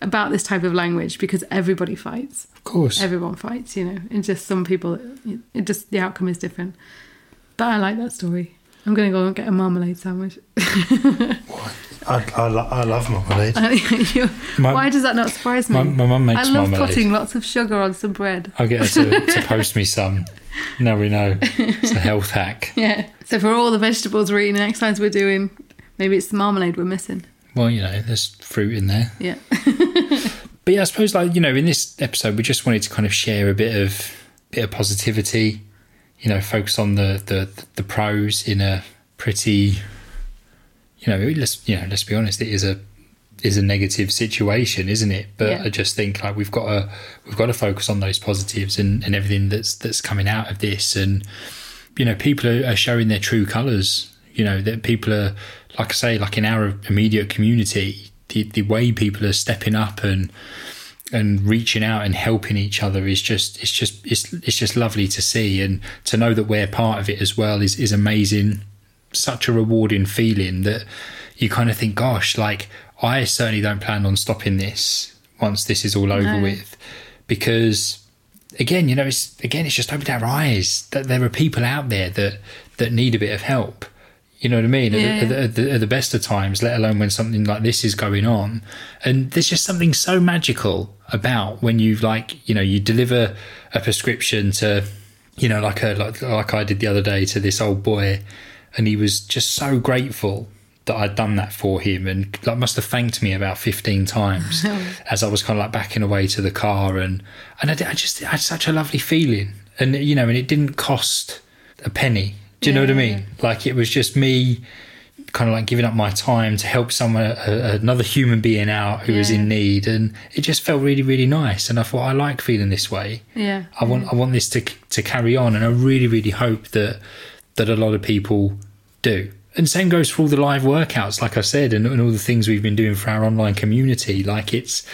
about this type of language, because everybody fights. Of course. Everyone fights, you know. And just some people, it just the outcome is different. But I like that story. I'm going to go and get a marmalade sandwich. I love marmalade. Why does that not surprise me? My mum makes marmalade. I love putting lots of sugar on some bread. I'll get her to post me some. Now we know. It's a health hack. Yeah. So for all the vegetables we're eating, the exercise we're doing, maybe it's the marmalade we're missing. Well, you know, there's fruit in there. Yeah. But yeah, I suppose, you know, in this episode, we just wanted to kind of share a bit of positivity. You know, focus on the pros in a pretty, let's be honest, it is a negative situation, isn't it? But I just think we've got to focus on those positives and everything that's coming out of this, and you know, people are showing their true colours. You know, that people are, like I say, like in our immediate community, the way people are stepping up and reaching out and helping each other is just lovely to see, and to know that we're part of it as well is amazing. Such a rewarding feeling that you kind of think, gosh, I certainly don't plan on stopping this once this is all over with, because again, you know, it's just opened our eyes that there are people out there that need a bit of help. You know what I mean? Yeah. At the best of times, let alone when something like this is going on. And there's just something so magical about when you've you deliver a prescription to, you know, like I did the other day to this old boy, and he was just so grateful that I'd done that for him, and must have thanked me about 15 times as I was kind of backing away to the car, and I had such a lovely feeling, and you know, and it didn't cost a penny. Do you know what I mean? Yeah. It was just me kind of giving up my time to help someone, another human being out who was in need. And it just felt really, really nice. And I thought, I like feeling this way. Yeah. I want this to carry on. And I really, really hope that a lot of people do. And same goes for all the live workouts, like I said, and all the things we've been doing for our online community. Like it's,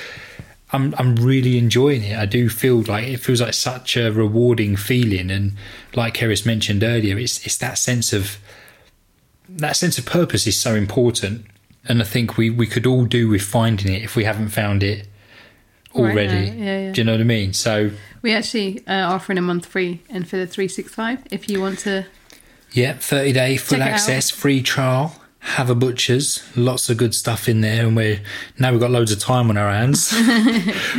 I'm really enjoying it. I do feel like it feels like such a rewarding feeling, and like Kerry's mentioned earlier, it's that sense of purpose is so important, and I think we could all do with finding it if we haven't found it already. Right, yeah. Do you know what I mean? So we actually are offering a month free and for the 365 if you want to. Yeah, 30-day full access, free trial. Have a butcher's, lots of good stuff in there, and we've got loads of time on our hands.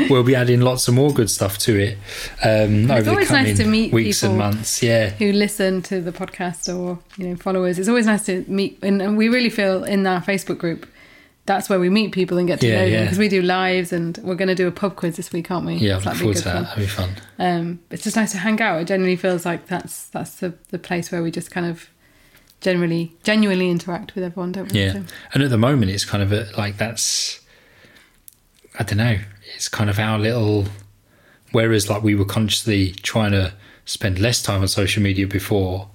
We'll be adding lots of more good stuff to it over the coming nice to meet weeks and months. Yeah, who listen to the podcast or followers. It's always nice to meet, and we really feel in our Facebook group that's where we meet people and get to know them, because we do lives, and we're going to do a pub quiz this week, aren't we? Yeah, so I'm looking forward to that. That'd be fun. It's just nice to hang out. It generally feels like that's the place where we just kind of genuinely interact with everyone, don't we? Yeah, so. And at the moment it's kind of it's kind of our little, whereas like we were consciously trying to spend less time on social media before,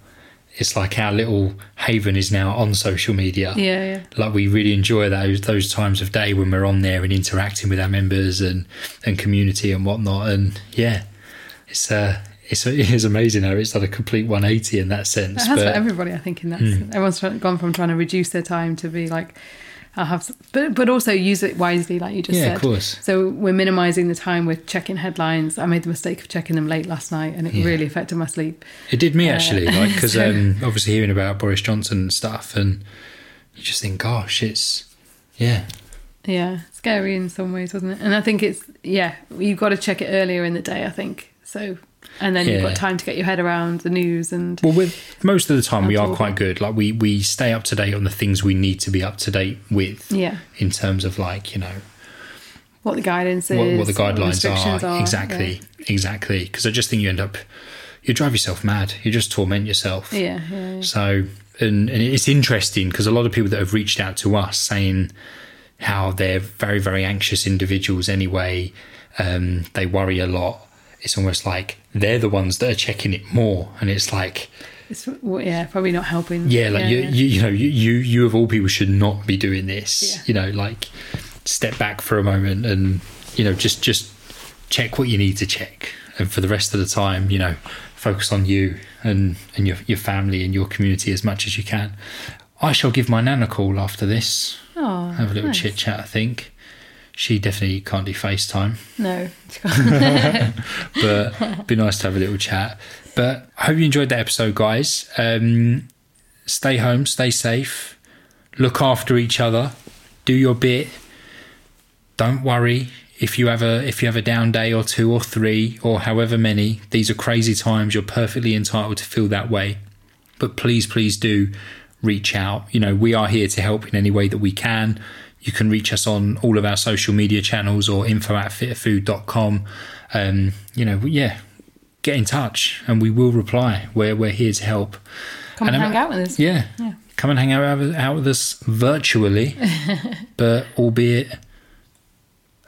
it's like our little haven is now on social media. Yeah. Like we really enjoy those times of day when we're on there and interacting with our members and community and whatnot, and It is amazing how it's done a complete 180 in that sense. It has, for everybody, I think, in that sense. Everyone's gone from trying to reduce their time to be like, but also use it wisely, like you just said. Yeah, of course. So we're minimising the time with checking headlines. I made the mistake of checking them late last night, and it really affected my sleep. It did me, actually, because obviously hearing about Boris Johnson and stuff, and you just think, gosh, it's scary in some ways, wasn't it? And I think you've got to check it earlier in the day, I think, so... And then you've got time to get your head around the news and... Well, with most of the time we are quite good. Like we stay up to date on the things we need to be up to date with. Yeah. In terms of what the guidance is. What the guidelines are. Exactly. Yeah. Exactly. Because I just think you drive yourself mad. You just torment yourself. Yeah. So, and it's interesting because a lot of people that have reached out to us saying how they're very, very anxious individuals anyway. They worry a lot. It's almost like they're the ones that are checking it more, and it's like, probably not helping. Yeah, you of all people should not be doing this. Yeah. Step back for a moment and just check what you need to check, and for the rest of the time, focus on you and your family and your community as much as you can. I shall give my nan a call after this. Oh, have a little chit chat, I think. She definitely can't do FaceTime. No. But it'd be nice to have a little chat. But I hope you enjoyed that episode, guys. Stay home, stay safe, look after each other, do your bit. Don't worry if you have a down day or two or three or however many. These are crazy times. You're perfectly entitled to feel that way. But please, please do reach out. We are here to help in any way that we can. You can reach us on all of our social media channels or info@fitterfood.com. Get in touch and we will reply. We're here to help. Come and hang out with us. Yeah. Come and hang out with us virtually, but albeit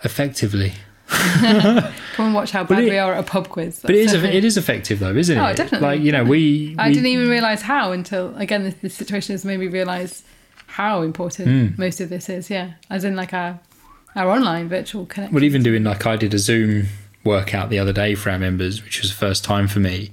effectively. Come and watch how bad we are at a pub quiz. But it is effective though, isn't it? Oh, definitely. I didn't even realise how until, again, this situation has made me realise how important most of this is, as in our online virtual connection. Well, even doing I did a Zoom workout the other day for our members, which was the first time for me,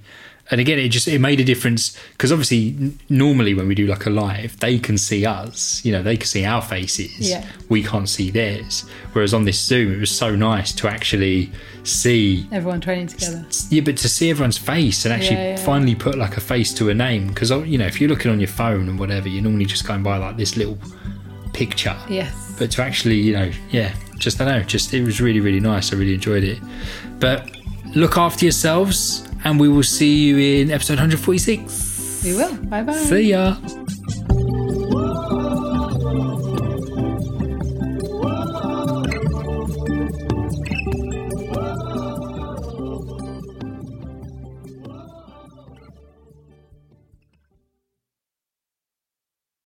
and again it made a difference, because obviously normally when we do a live, they can see us, they can see our faces, we can't see theirs, whereas on this Zoom it was so nice to actually see everyone training together, but to see everyone's face and actually finally put a face to a name, because if you're looking on your phone and whatever, you're normally just going by this little picture, but to actually it was really, really nice. I really enjoyed it. But look after yourselves, and we will see you in episode 146. We will. Bye bye. See ya.